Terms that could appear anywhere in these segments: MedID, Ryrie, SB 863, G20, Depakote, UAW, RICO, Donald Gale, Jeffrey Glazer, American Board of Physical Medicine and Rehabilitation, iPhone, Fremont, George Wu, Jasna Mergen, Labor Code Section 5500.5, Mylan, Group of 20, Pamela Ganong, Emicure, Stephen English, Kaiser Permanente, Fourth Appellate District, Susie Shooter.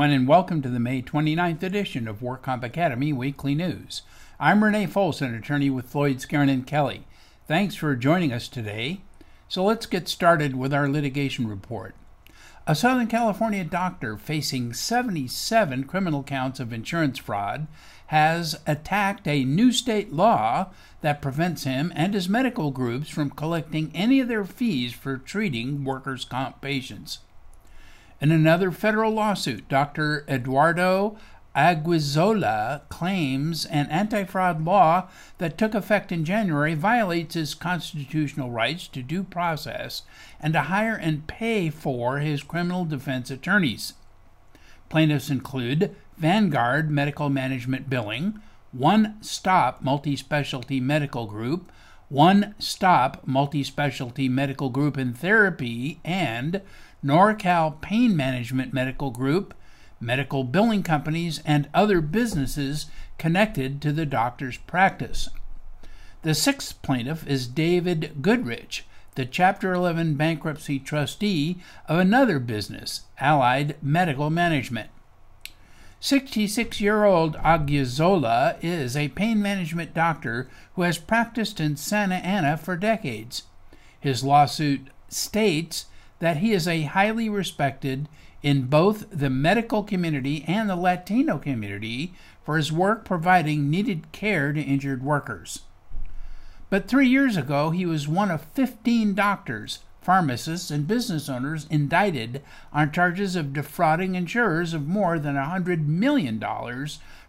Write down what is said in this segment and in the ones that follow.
everyone, and welcome to the May 29th edition of WorkComp Academy Weekly News. I'm Renee Folsom, attorney with Floyd Scarn and Kelly. Thanks for joining us today. So let's get started with our litigation report. A Southern California doctor facing 77 criminal counts of insurance fraud has attacked a new state law that prevents him and his medical groups from collecting any of their fees for treating workers' comp patients. In another federal lawsuit, Dr. Eduardo Aguizola claims an anti-fraud law that took effect in January violates his constitutional rights to due process and to hire and pay for his criminal defense attorneys. Plaintiffs include Vanguard Medical Management Billing, One Stop Multi-Specialty Medical Group, One Stop Multi-Specialty Medical Group and Therapy, and NorCal Pain Management Medical Group, medical billing companies, and other businesses connected to the doctor's practice. The sixth plaintiff is David Goodrich, the Chapter 11 bankruptcy trustee of another business, Allied Medical Management. 66-year-old Aguizola is a pain management doctor who has practiced in Santa Ana for decades. His lawsuit states that he is a highly respected in both the medical community and the Latino community for his work providing needed care to injured workers. But 3 years ago, he was one of 15 doctors, pharmacists, and business owners indicted on charges of defrauding insurers of more than $100 million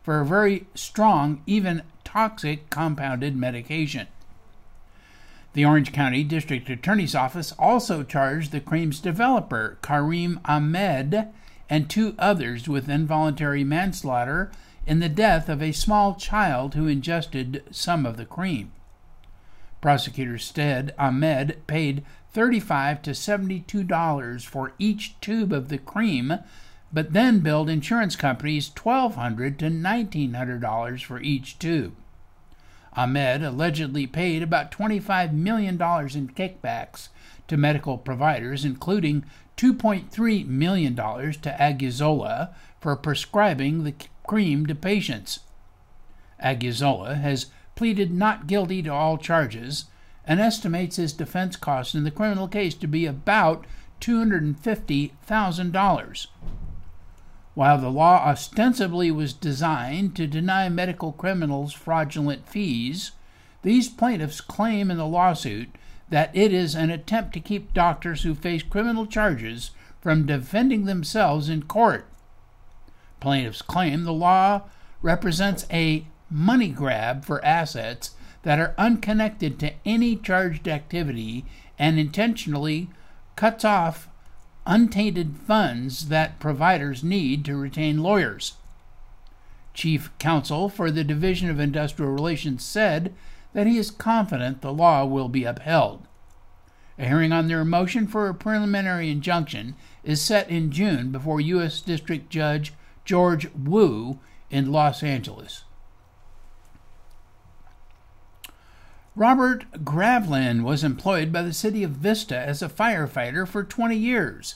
for a very strong, even toxic, compounded medication. The Orange County District Attorney's Office also charged the claims developer, Karim Ahmed, and two others with involuntary manslaughter in the death of a small child who ingested some of the cream. Prosecutors said Ahmed paid $35 to $72 for each tube of the cream, but then billed insurance companies $1,200 to $1,900 for each tube. Ahmed allegedly paid about $25 million in kickbacks to medical providers, including $2.3 million to Aguizola for prescribing the cream to patients. Aguizola has pleaded not guilty to all charges and estimates his defense costs in the criminal case to be about $250,000. While the law ostensibly was designed to deny medical criminals fraudulent fees, these plaintiffs claim in the lawsuit that it is an attempt to keep doctors who face criminal charges from defending themselves in court. Plaintiffs claim the law represents a money grab for assets that are unconnected to any charged activity and intentionally cuts off untainted funds that providers need to retain lawyers. Chief Counsel for the Division of Industrial Relations said that he is confident the law will be upheld. A hearing on their motion for a preliminary injunction is set in June before U.S. District Judge George Wu in Los Angeles. Robert Gravlin was employed by the City of Vista as a firefighter for 20 years.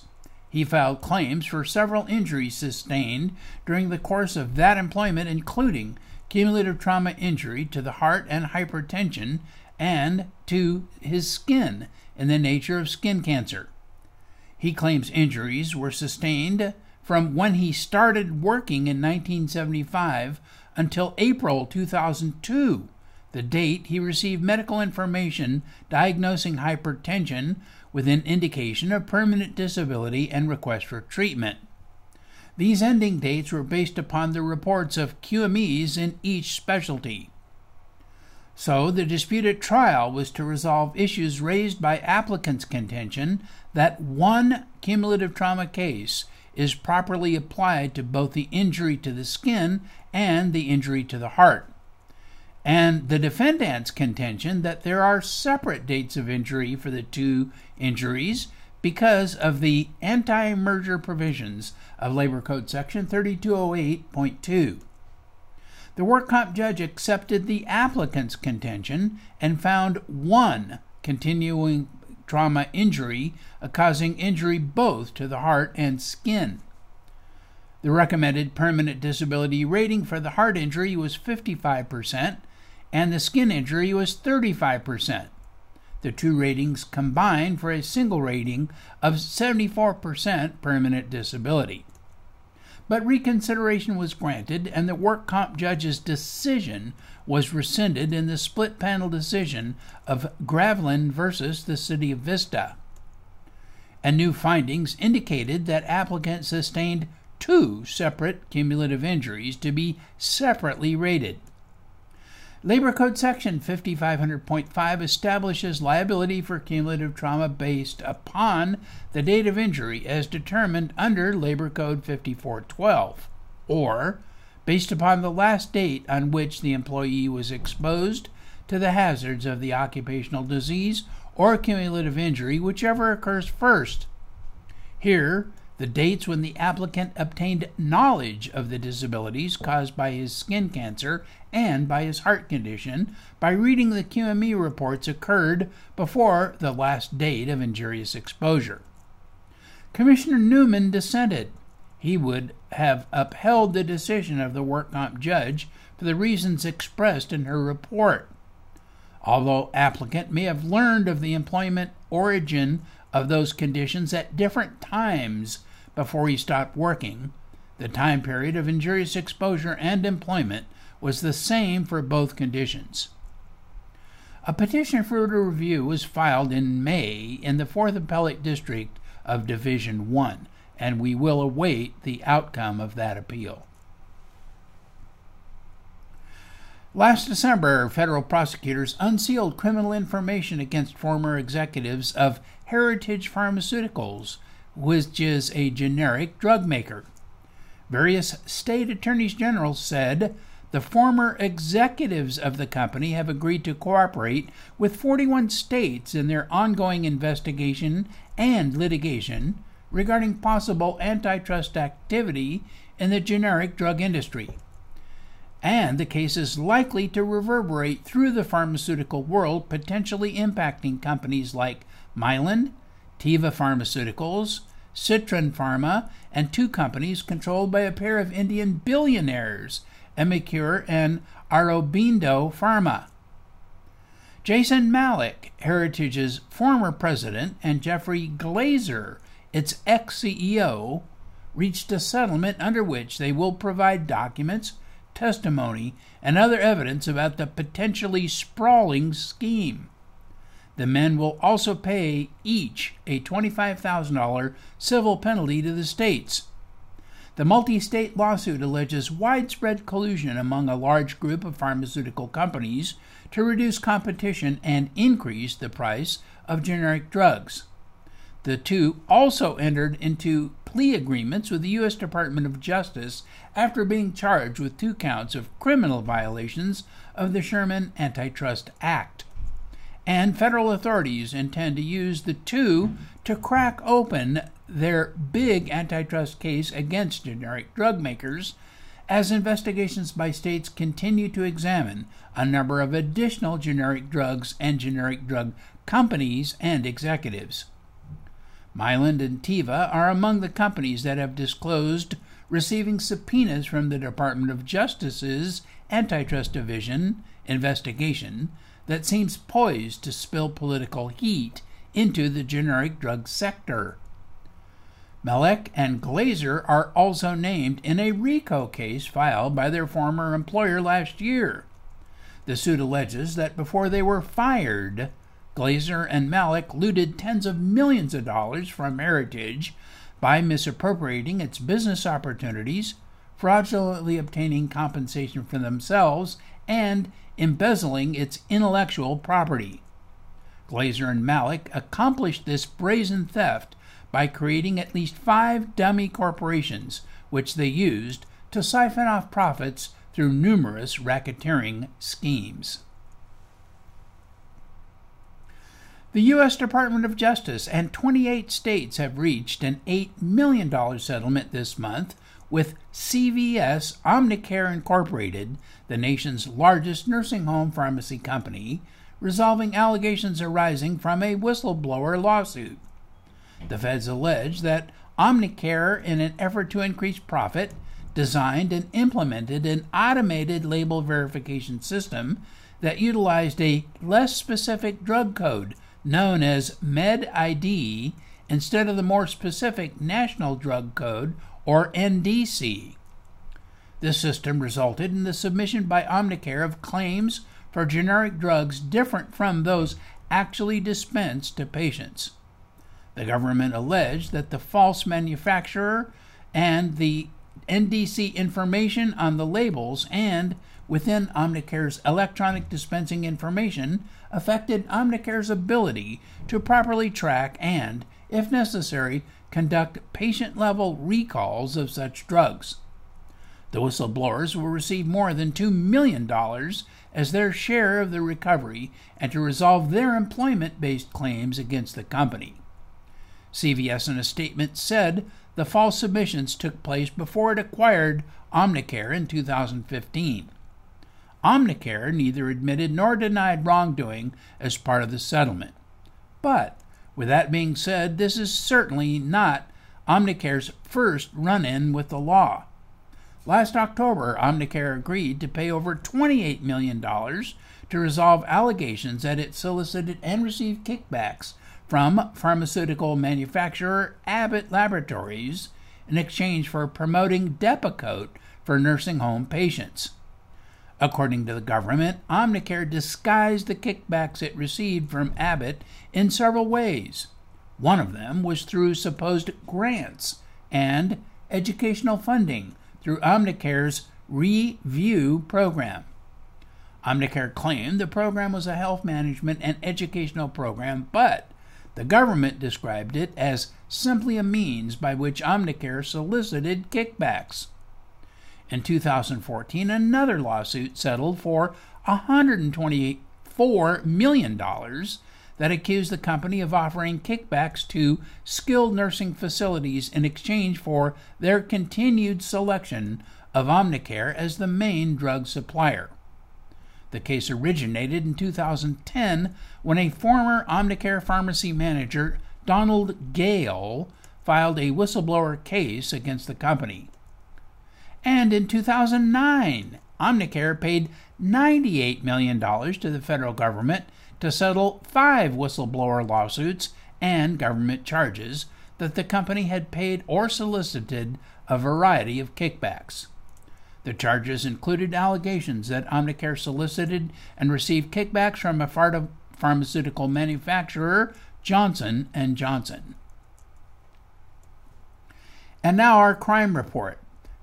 He filed claims for several injuries sustained during the course of that employment, including cumulative trauma injury to the heart and hypertension and to his skin in the nature of skin cancer. He claims injuries were sustained from when he started working in 1975 until April 2002. The date he received medical information diagnosing hypertension with an indication of permanent disability and request for treatment. These ending dates were based upon the reports of QMEs in each specialty. So, the disputed trial was to resolve issues raised by applicants' contention that one cumulative trauma case is properly applied to both the injury to the skin and the injury to the heart, and the defendant's contention that there are separate dates of injury for the two injuries because of the anti-merger provisions of Labor Code Section 3208.2. The work comp judge accepted the applicant's contention and found one continuing trauma injury causing injury both to the heart and skin. The recommended permanent disability rating for the heart injury was 55%, and the skin injury was 35%. The two ratings combined for a single rating of 74% permanent disability. But reconsideration was granted, and the WorkComp judge's decision was rescinded in the split panel decision of Gravlin versus the City of Vista. And new findings indicated that applicants sustained two separate cumulative injuries to be separately rated. Labor Code Section 5500.5 establishes liability for cumulative trauma based upon the date of injury as determined under Labor Code 5412, or based upon the last date on which the employee was exposed to the hazards of the occupational disease or cumulative injury, whichever occurs first. Here, the dates when the applicant obtained knowledge of the disabilities caused by his skin cancer and by his heart condition by reading the QME reports occurred before the last date of injurious exposure. Commissioner Newman dissented. He would have upheld the decision of the WorkComp judge for the reasons expressed in her report. Although applicant may have learned of the employment origin of those conditions at different times before he stopped working, the time period of injurious exposure and employment was the same for both conditions. A petition for review was filed in May in the Fourth Appellate District of Division 1, and we will await the outcome of that appeal. Last December, federal prosecutors unsealed criminal information against former executives of Heritage Pharmaceuticals, which is a generic drug maker. Various state attorneys general said the former executives of the company have agreed to cooperate with 41 states in their ongoing investigation and litigation regarding possible antitrust activity in the generic drug industry. And the case is likely to reverberate through the pharmaceutical world, potentially impacting companies like Mylan, Teva Pharmaceuticals, Citron Pharma, and two companies controlled by a pair of Indian billionaires, Emicure and Aurobindo Pharma. Jason Malik, Heritage's former president, and Jeffrey Glazer, its ex-CEO, reached a settlement under which they will provide documents, testimony, and other evidence about the potentially sprawling scheme. The men will also pay each a $25,000 civil penalty to the states. The multi-state lawsuit alleges widespread collusion among a large group of pharmaceutical companies to reduce competition and increase the price of generic drugs. The two also entered into plea agreements with the U.S. Department of Justice after being charged with two counts of criminal violations of the Sherman Antitrust Act. And federal authorities intend to use the two to crack open their big antitrust case against generic drug makers as investigations by states continue to examine a number of additional generic drugs and generic drug companies and executives. Mylan and Teva are among the companies that have disclosed receiving subpoenas from the Department of Justice's Antitrust Division investigation that seems poised to spill political heat into the generic drug sector. Malik and Glazer are also named in a RICO case filed by their former employer last year. The suit alleges that before they were fired, Glazer and Malik looted tens of millions of dollars from Heritage by misappropriating its business opportunities, fraudulently obtaining compensation for themselves, and embezzling its intellectual property. Glazer and Malik accomplished this brazen theft by creating at least 5 dummy corporations, which they used to siphon off profits through numerous racketeering schemes. The U.S. Department of Justice and 28 states have reached an $8 million settlement this month with CVS Omnicare Incorporated, the nation's largest nursing home pharmacy company, resolving allegations arising from a whistleblower lawsuit. The feds allege that Omnicare, in an effort to increase profit, designed and implemented an automated label verification system that utilized a less specific drug code known as MedID instead of the more specific National Drug Code, or NDC. This system resulted in the submission by Omnicare of claims for generic drugs different from those actually dispensed to patients. The government alleged that the false manufacturer and the NDC information on the labels and within Omnicare's electronic dispensing information affected Omnicare's ability to properly track and, if necessary, conduct patient-level recalls of such drugs. The whistleblowers will receive more than $2 million as their share of the recovery and to resolve their employment-based claims against the company. CVS, in a statement, said the false submissions took place before it acquired Omnicare in 2015. Omnicare neither admitted nor denied wrongdoing as part of the settlement. But, with that being said, this is certainly not Omnicare's first run-in with the law. Last October, Omnicare agreed to pay over $28 million to resolve allegations that it solicited and received kickbacks from pharmaceutical manufacturer Abbott Laboratories in exchange for promoting Depakote for nursing home patients. According to the government, Omnicare disguised the kickbacks it received from Abbott in several ways. One of them was through supposed grants and educational funding through Omnicare's Review program. Omnicare claimed the program was a health management and educational program, but the government described it as simply a means by which Omnicare solicited kickbacks. In 2014, another lawsuit settled for $124 million that accused the company of offering kickbacks to skilled nursing facilities in exchange for their continued selection of Omnicare as the main drug supplier. The case originated in 2010 when a former Omnicare pharmacy manager, Donald Gale, filed a whistleblower case against the company. And in 2009, Omnicare paid $98 million to the federal government to settle 5 whistleblower lawsuits and government charges that the company had paid or solicited a variety of kickbacks. The charges included allegations that Omnicare solicited and received kickbacks from a pharmaceutical manufacturer, Johnson & Johnson. And now our crime report.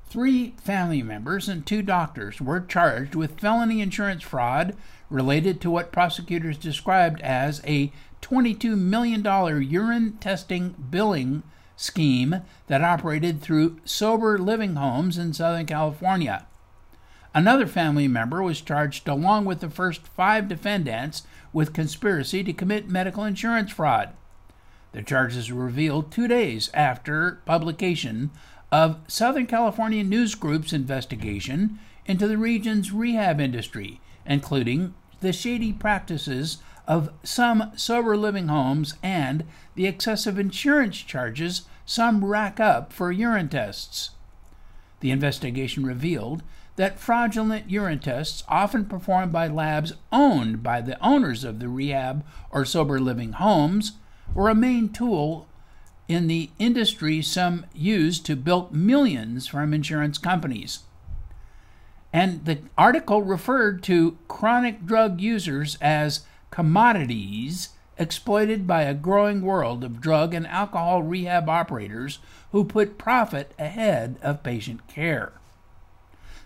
3 family members and 2 doctors were charged with felony insurance fraud related to what prosecutors described as a $22 million urine testing billing scheme that operated through sober living homes in Southern California. Another family member was charged along with the first 5 defendants with conspiracy to commit medical insurance fraud. The charges were revealed 2 days after publication of Southern California News Group's investigation into the region's rehab industry, including the shady practices of some sober living homes and the excessive insurance charges some rack up for urine tests. The investigation revealed that fraudulent urine tests, often performed by labs owned by the owners of the rehab or sober living homes, were a main tool in the industry some used to bilk millions from insurance companies. And the article referred to chronic drug users as commodities exploited by a growing world of drug and alcohol rehab operators who put profit ahead of patient care.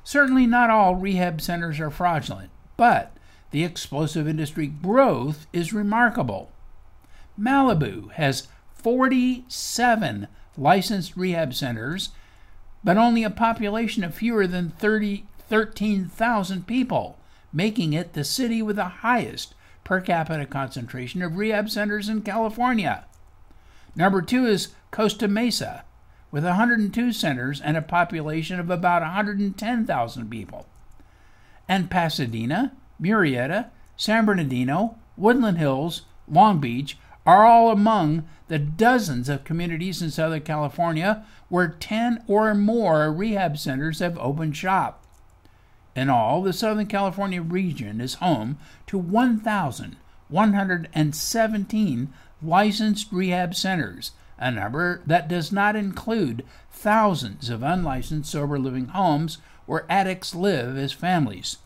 Certainly not all rehab centers are fraudulent, but the explosive industry growth is remarkable. Malibu has 47 licensed rehab centers, but only a population of fewer than 13,000 people, making it the city with the highest per capita concentration of rehab centers in California. Number 2 is Costa Mesa, with 102 centers and a population of about 110,000 people. And Pasadena, Murrieta, San Bernardino, Woodland Hills, Long Beach are all among the dozens of communities in Southern California where 10 or more rehab centers have opened shop. In all, the Southern California region is home to 1,117 licensed rehab centers, a number that does not include thousands of unlicensed sober living homes where addicts live as families.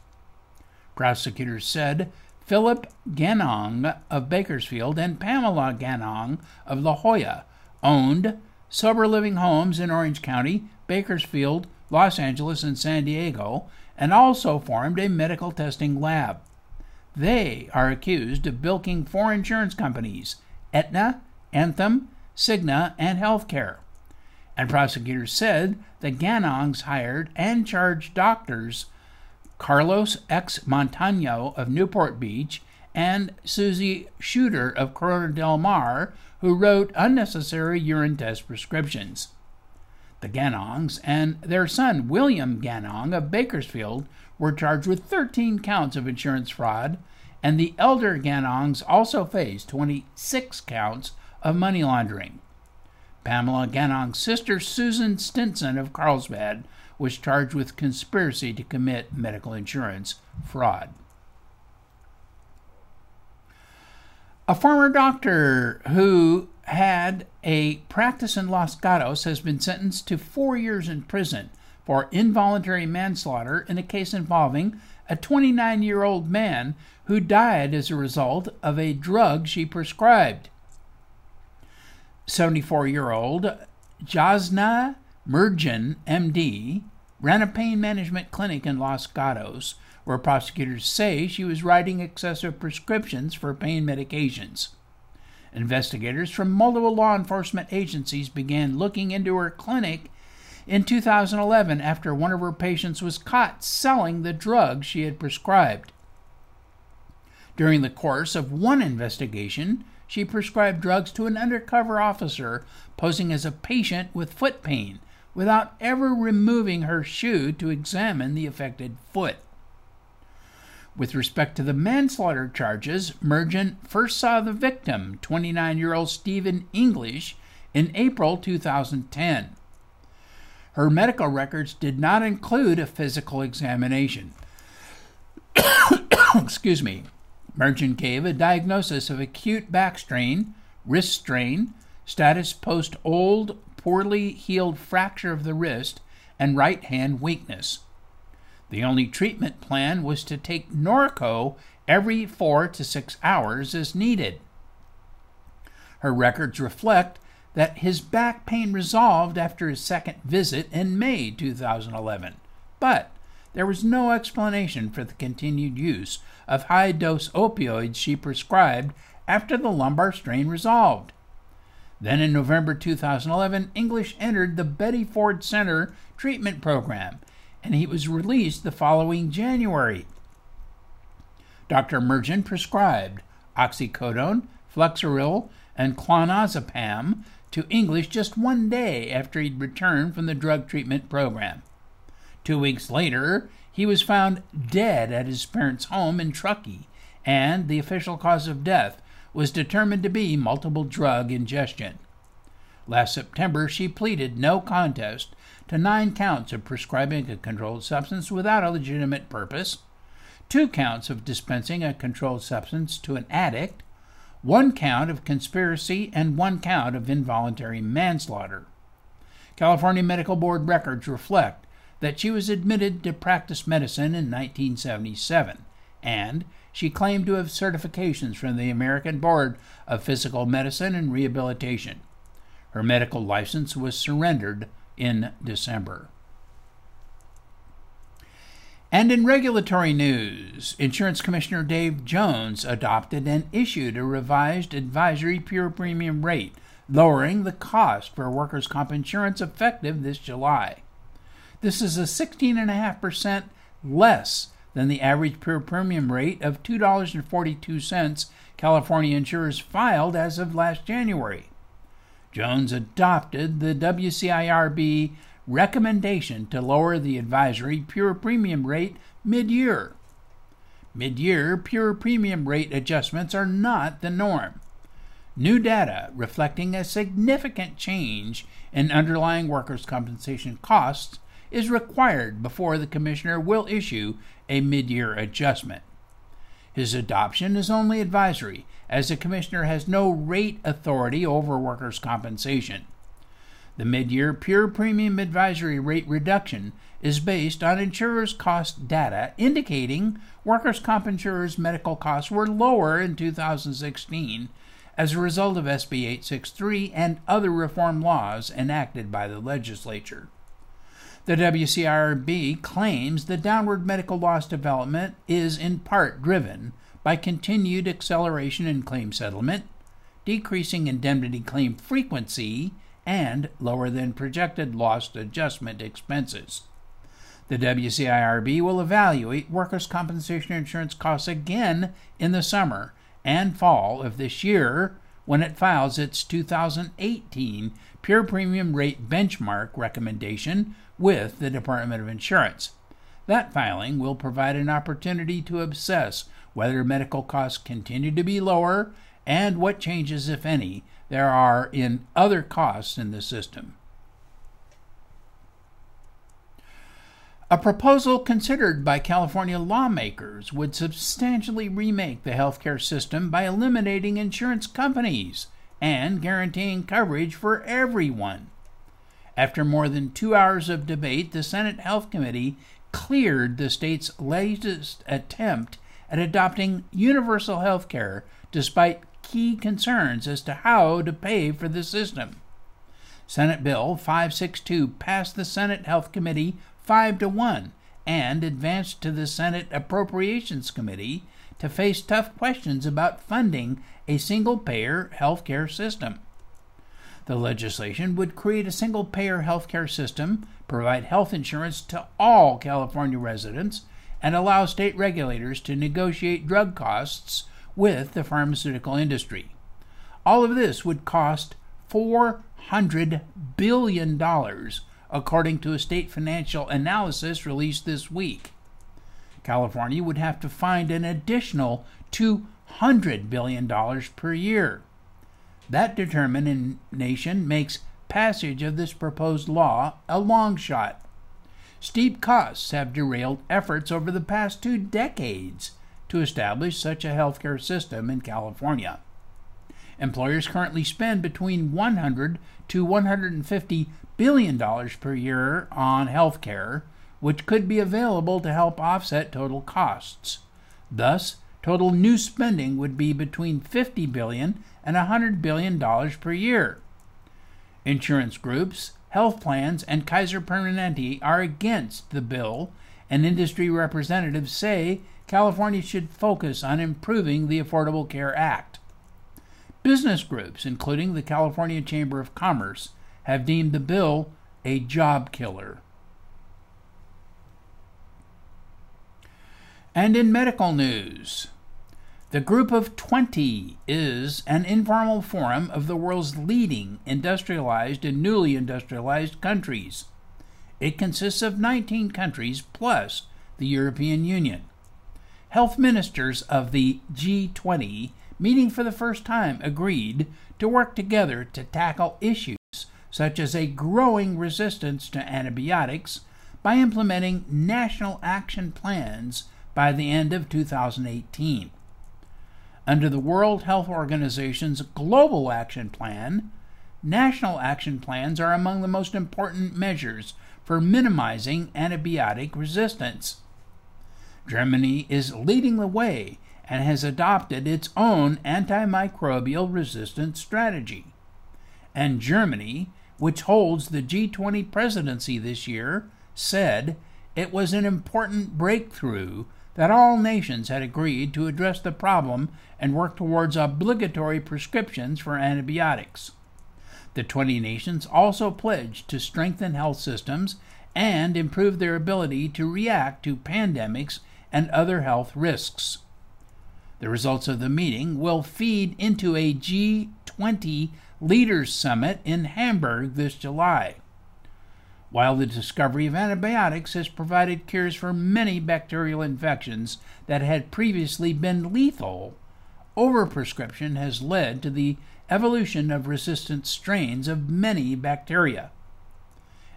Prosecutors said Philip Ganong of Bakersfield and Pamela Ganong of La Jolla owned sober living homes in Orange County, Bakersfield, Los Angeles, and San Diego, and also formed a medical testing lab. They are accused of bilking four insurance companies, Aetna, Anthem, Cigna, and Healthcare. And prosecutors said the Ganongs hired and charged doctors Carlos X. Montano of Newport Beach and Susie Shooter of Corona Del Mar, who wrote unnecessary urine test prescriptions. The Ganongs and their son William Ganong of Bakersfield were charged with 13 counts of insurance fraud, and the elder Ganongs also faced 26 counts of money laundering. Pamela Ganong's sister Susan Stinson of Carlsbad was charged with conspiracy to commit medical insurance fraud. A former doctor who had a practice in Los Gatos has been sentenced to 4 years in prison for involuntary manslaughter in a case involving a 29-year-old man who died as a result of a drug she prescribed. 74-year-old Jasna Mergen, MD, ran a pain management clinic in Los Gatos, where prosecutors say she was writing excessive prescriptions for pain medications. Investigators from multiple law enforcement agencies began looking into her clinic in 2011 after one of her patients was caught selling the drug she had prescribed. During the course of one investigation, she prescribed drugs to an undercover officer posing as a patient with foot pain, without ever removing her shoe to examine the affected foot. With respect to the manslaughter charges, Mergen first saw the victim, 29-year-old Stephen English, in April 2010. Her medical records did not include a physical examination. Excuse me. Mergen gave a diagnosis of acute back strain, wrist strain, status post-old, poorly healed fracture of the wrist, and right hand weakness. The only treatment plan was to take Norco every 4 to 6 hours as needed. Her records reflect that his back pain resolved after his second visit in May 2011, but there was no explanation for the continued use of high-dose opioids she prescribed after the lumbar strain resolved. Then in November 2011, English entered the Betty Ford Center treatment program, and he was released the following January. Dr. Mergen prescribed oxycodone, Flexeril, and clonazepam to English just 1 day after he'd returned from the drug treatment program. 2 weeks later, he was found dead at his parents' home in Truckee, and the official cause of death was determined to be multiple drug ingestion. Last September, she pleaded no contest to 9 counts of prescribing a controlled substance without a legitimate purpose, 2 counts of dispensing a controlled substance to an addict, 1 count of conspiracy, and 1 count of involuntary manslaughter. California Medical Board records reflect that she was admitted to practice medicine in 1977, and she claimed to have certifications from the American Board of Physical Medicine and Rehabilitation. Her medical license was surrendered in December. And in regulatory news, Insurance Commissioner Dave Jones adopted and issued a revised advisory pure premium rate, lowering the cost for workers' comp insurance effective this July. This is a 16.5% less than the average pure premium rate of $2.42 California insurers filed as of last January. Jones adopted the WCIRB recommendation to lower the advisory pure premium rate mid-year. Mid-year pure premium rate adjustments are not the norm. new data reflecting a significant change in underlying workers' compensation costs is required before the Commissioner will issue a mid-year adjustment. His adoption is only advisory, as the Commissioner has no rate authority over workers' compensation. The mid-year pure premium advisory rate reduction is based on insurers' cost data indicating workers' comp insurers' medical costs were lower in 2016 as a result of SB 863 and other reform laws enacted by the legislature. The WCIRB claims the downward medical loss development is in part driven by continued acceleration in claim settlement, decreasing indemnity claim frequency, and lower than projected loss adjustment expenses. The WCIRB will evaluate workers' compensation insurance costs again in the summer and fall of this year when it files its 2018 pure premium rate benchmark recommendation with the Department of Insurance. That filing will provide an opportunity to assess whether medical costs continue to be lower and what changes, if any, there are in other costs in the system. A proposal considered by California lawmakers would substantially remake the healthcare system by eliminating insurance companies and guaranteeing coverage for everyone. After more than 2 hours of debate, the Senate Health Committee cleared the state's latest attempt at adopting universal healthcare despite key concerns as to how to pay for the system. Senate Bill 562 passed the Senate Health Committee 5-1 and advanced to the Senate Appropriations Committee to face tough questions about funding a single-payer healthcare system. The legislation would create a single-payer healthcare system, provide health insurance to all California residents, and allow state regulators to negotiate drug costs with the pharmaceutical industry. All of this would cost $400 billion according to a state financial analysis released this week. California would have to find an additional $200 billion per year. That determination makes passage of this proposed law a long shot. Steep costs have derailed efforts over the past 2 decades to establish such a healthcare system in California. Employers currently spend between $100 to $150 billion per year on healthcare, which could be available to help offset total costs. Thus, total new spending would be between $50 billion and $100 billion per year. Insurance groups, health plans, and Kaiser Permanente are against the bill, and industry representatives say California should focus on improving the Affordable Care Act. Business groups, including the California Chamber of Commerce, have deemed the bill a job killer. And in medical news, the Group of 20 is an informal forum of the world's leading industrialized and newly industrialized countries. It consists of 19 countries plus the European Union. Health ministers of the G20, meeting for the first time, agreed to work together to tackle issues such as a growing resistance to antibiotics by implementing national action plans by the end of 2018. Under the World Health Organization's Global Action Plan, national action plans are among the most important measures for minimizing antibiotic resistance. Germany is leading the way and has adopted its own antimicrobial resistance strategy. And Germany, which holds the G20 presidency this year, said it was an important breakthrough that all nations had agreed to address the problem and work towards obligatory prescriptions for antibiotics. The 20 nations also pledged to strengthen health systems and improve their ability to react to pandemics and other health risks. The results of the meeting will feed into a G20 Leaders Summit in Hamburg this July. While the discovery of antibiotics has provided cures for many bacterial infections that had previously been lethal, overprescription has led to the evolution of resistant strains of many bacteria.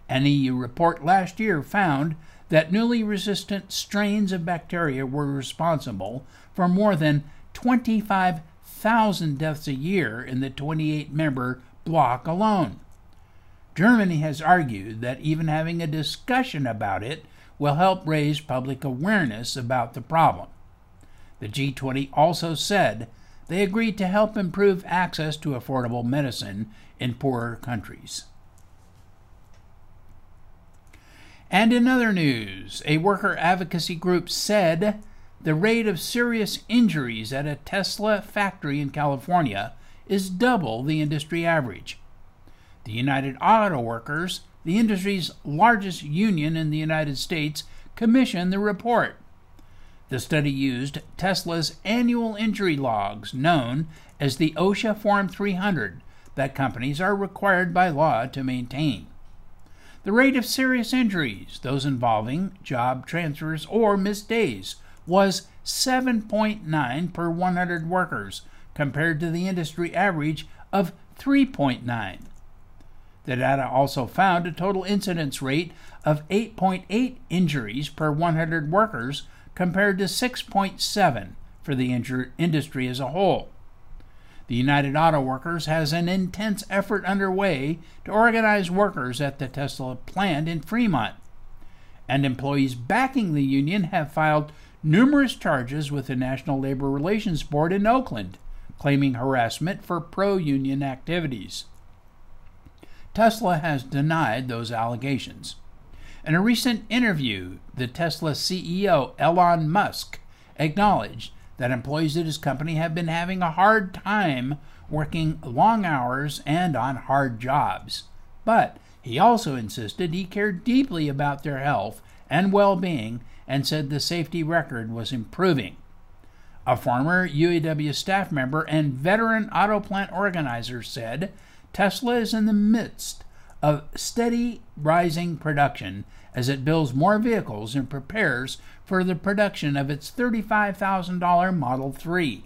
An EU report last year found that newly resistant strains of bacteria were responsible for more than 25,000 deaths a year in the 28-member bloc alone. Germany has argued that even having a discussion about it will help raise public awareness about the problem. The G20 also said they agreed to help improve access to affordable medicine in poorer countries. And in other news, a worker advocacy group said the rate of serious injuries at a Tesla factory in California is double the industry average. The United Auto Workers, the industry's largest union in the United States, commissioned the report. The study used Tesla's annual injury logs, known as the OSHA Form 300, that companies are required by law to maintain. The rate of serious injuries, those involving job transfers or missed days, was 7.9 per 100 workers, compared to the industry average of 3.9. The data also found a total incidence rate of 8.8 injuries per 100 workers compared to 6.7 for the industry as a whole. The United Auto Workers has an intense effort underway to organize workers at the Tesla plant in Fremont, and employees backing the union have filed numerous charges with the National Labor Relations Board in Oakland, claiming harassment for pro-union activities. Tesla has denied those allegations. In a recent interview, the Tesla CEO, Elon Musk, acknowledged that employees at his company have been having a hard time working long hours and on hard jobs. But he also insisted he cared deeply about their health and well-being and said the safety record was improving. A former UAW staff member and veteran auto plant organizer said, Tesla is in the midst of steady rising production as it builds more vehicles and prepares for the production of its $35,000 Model 3.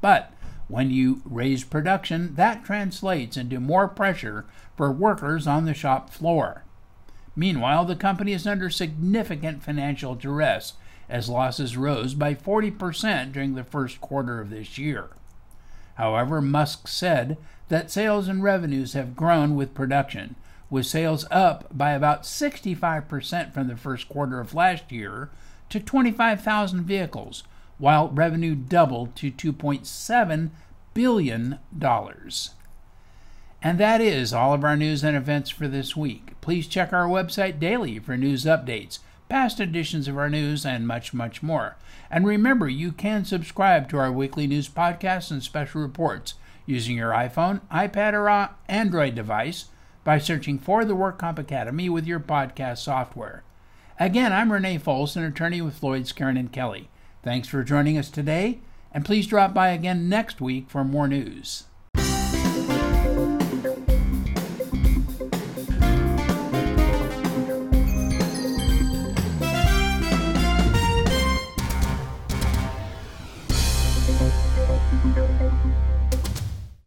But when you raise production, that translates into more pressure for workers on the shop floor. Meanwhile, the company is under significant financial duress as losses rose by 40% during the first quarter of this year. However, Musk said that sales and revenues have grown with production, with sales up by about 65% from the first quarter of last year to 25,000 vehicles, while revenue doubled to $2.7 billion. And that is all of our news and events for this week. Please check our website daily for news updates, past editions of our news, and much, much more. And remember, you can subscribe to our weekly news podcasts and special reports using your iPhone, iPad, or Android device by searching for the WorkComp Academy with your podcast software. Again, I'm Renee Folsom, an attorney with Floyd Scarn and Kelly. Thanks for joining us today, and please drop by again next week for more news.